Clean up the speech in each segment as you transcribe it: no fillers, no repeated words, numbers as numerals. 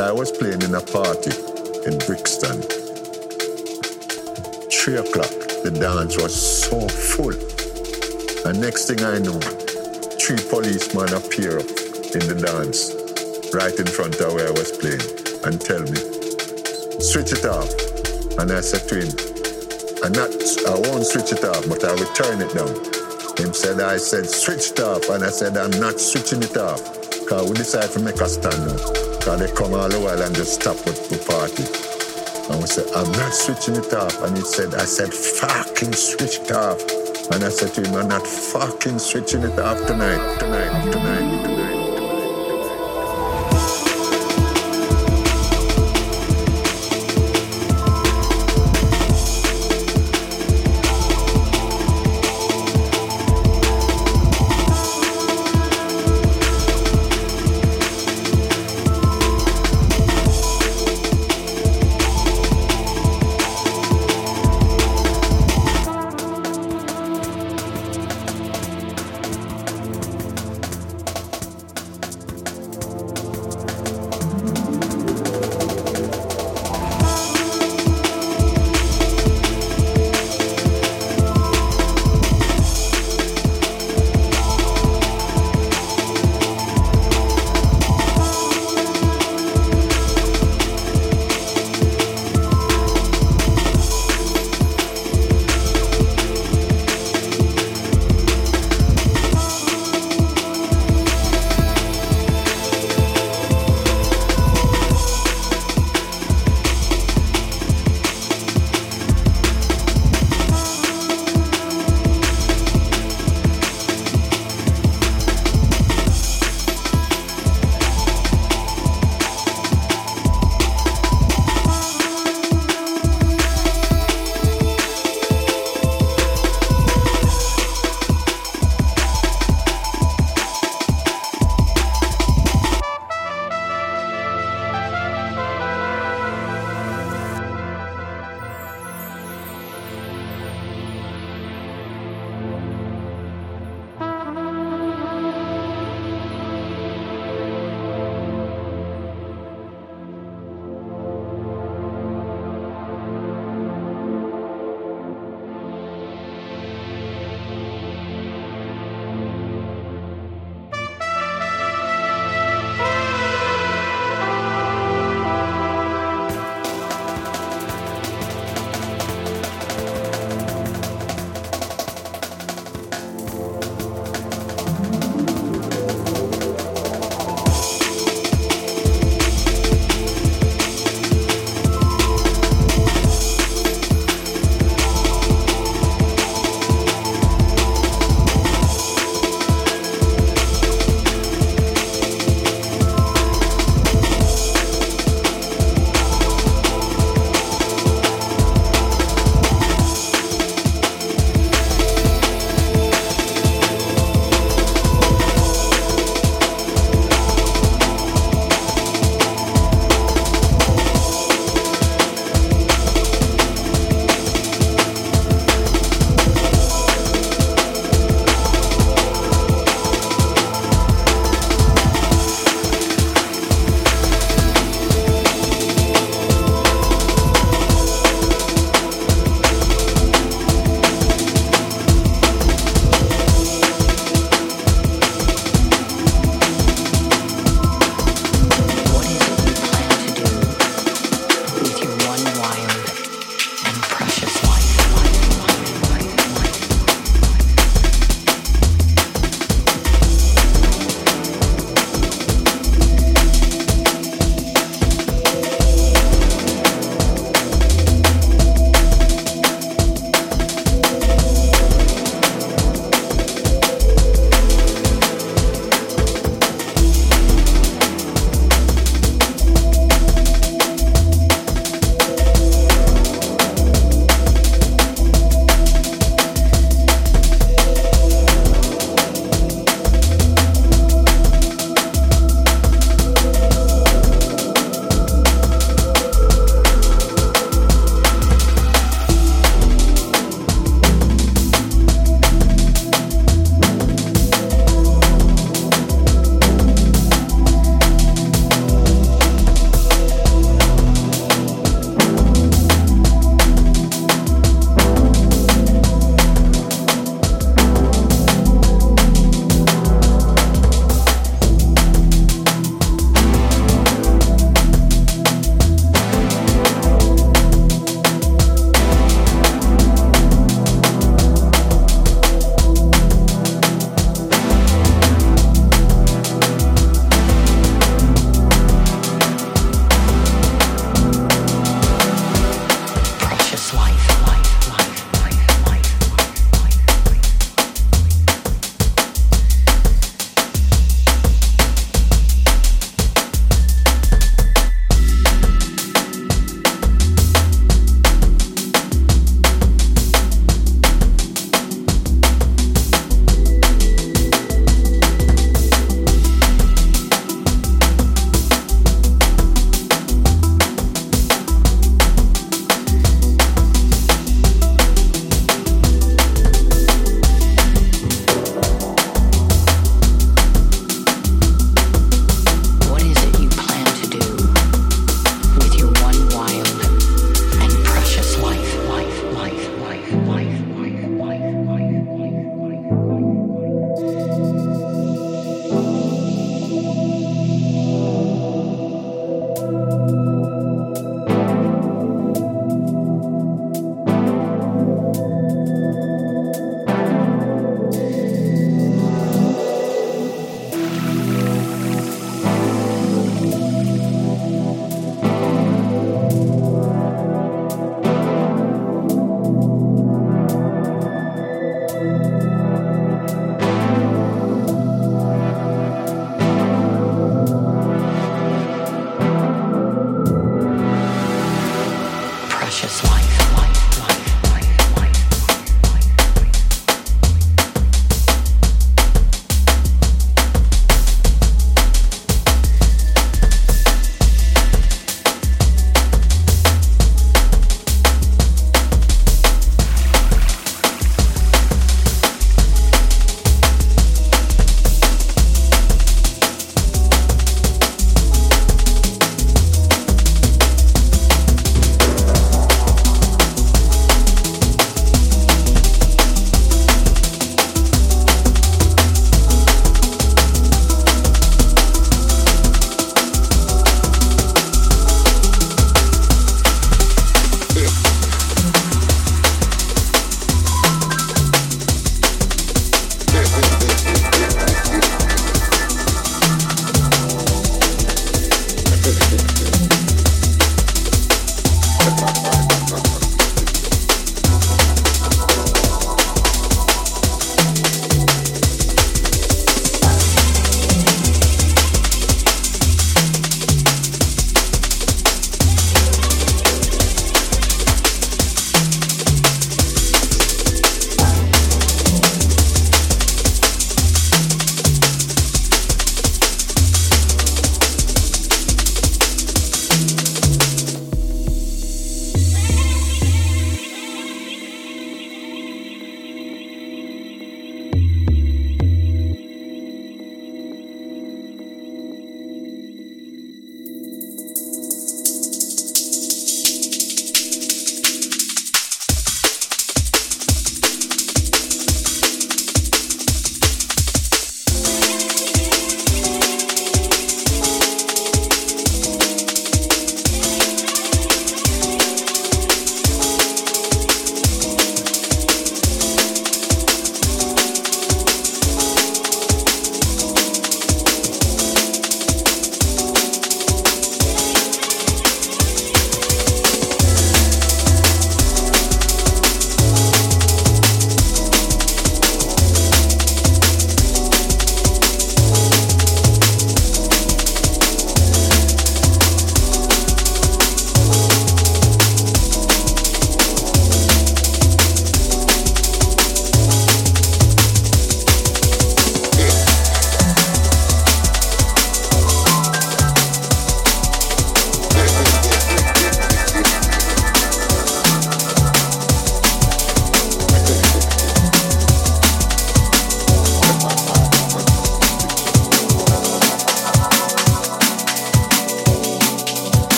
I was playing in a party in Brixton. 3 o'clock, the dance was so full. And next thing I know, 3 policemen appear in the dance, right in front of where I was playing, and tell me, switch it off. And I said to him, I won't switch it off, but I will turn it down. Him said, I said, switch it off. And I said, I'm not switching it off. Because we decided to make a stand now. Because they come all the while and just stop the party. And we said, I'm not switching it off. And he said, I said, fucking switch it off. And I said to him, I'm not fucking switching it off tonight.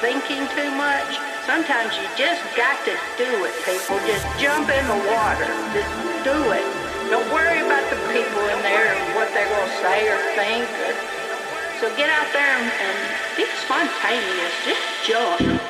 thinking too much. Sometimes you just got to do it, people. Just jump in the water. Just do it. Don't worry about the people in there and what they're going to say or think. So get out there and be spontaneous. Just jump.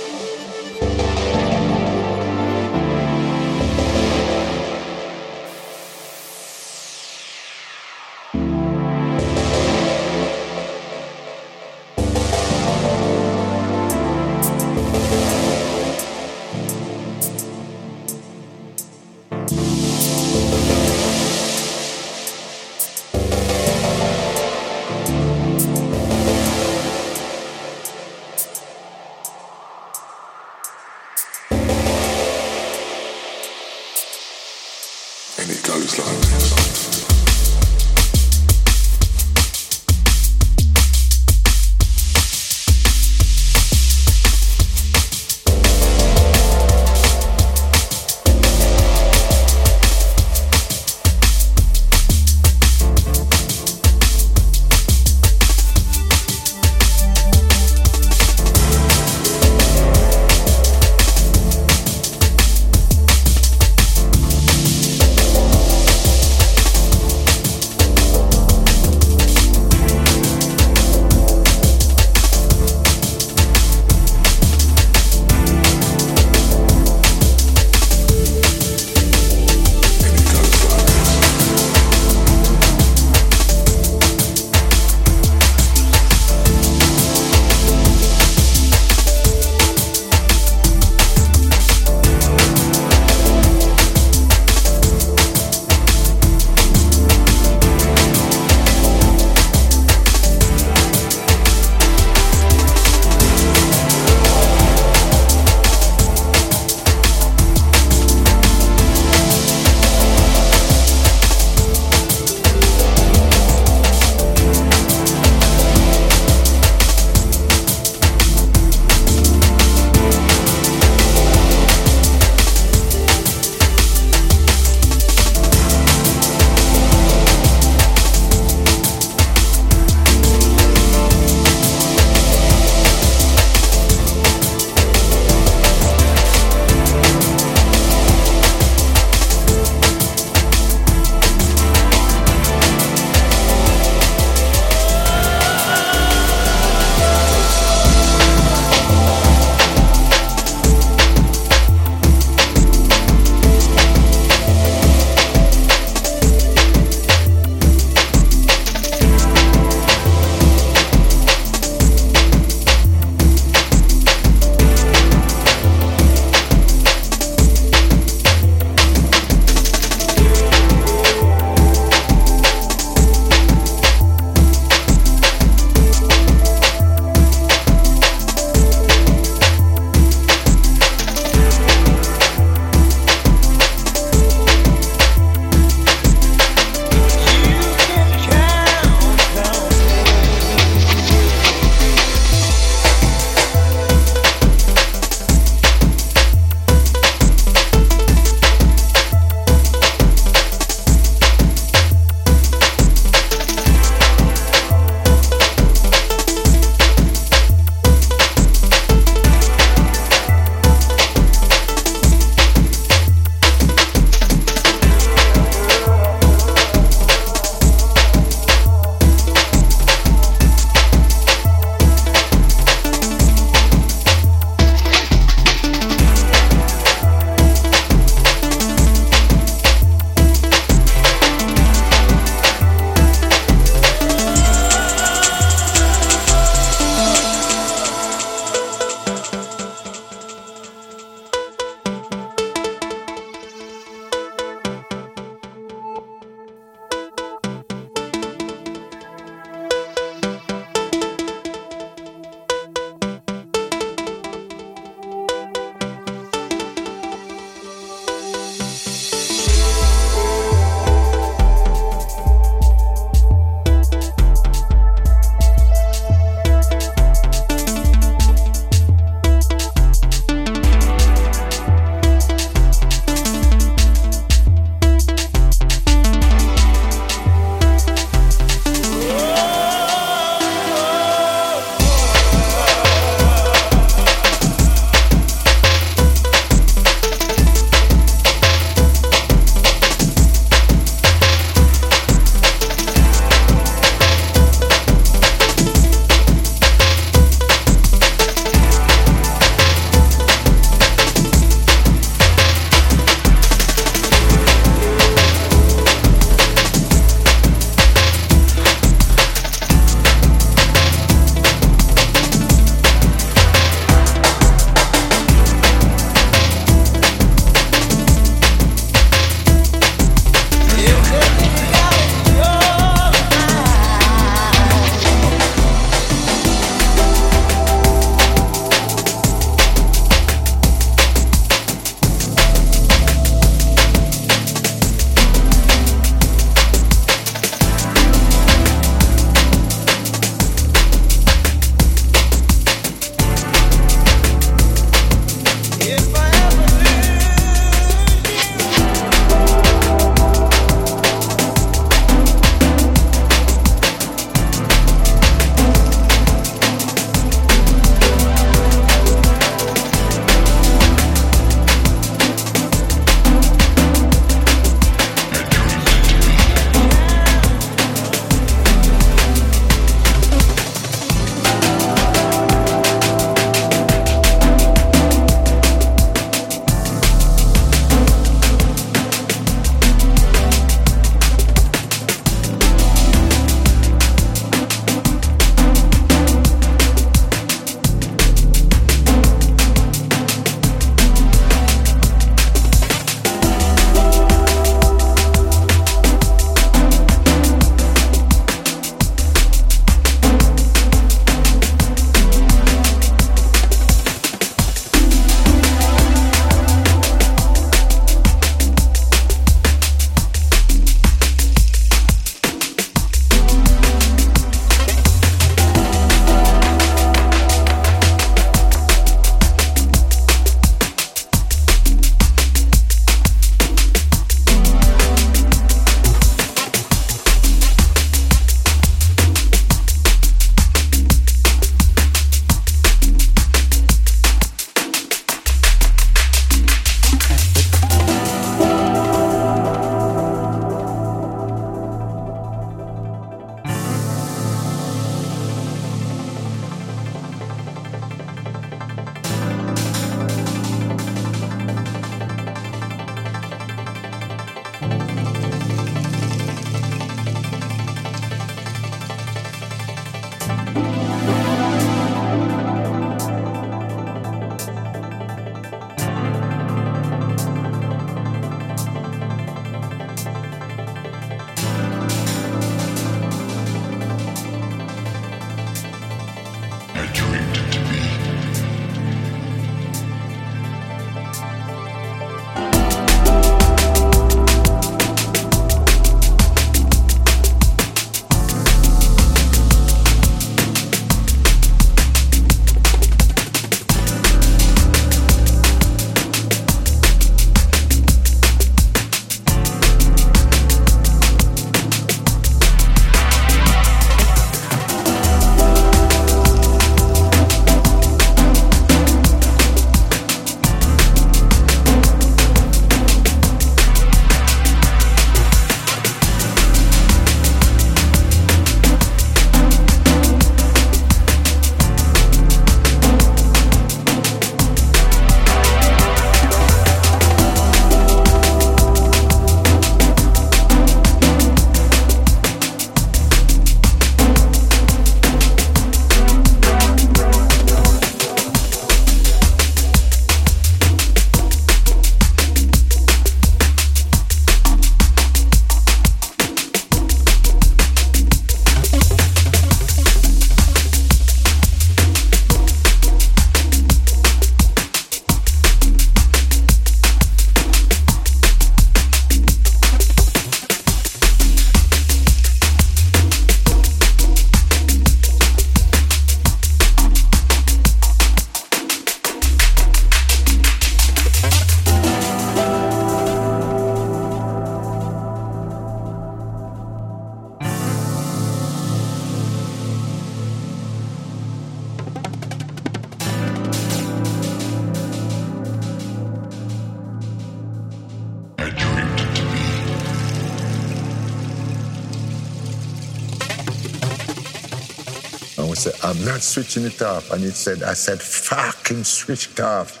would say, I'm not switching it off. And he said, I said, fucking switch it off.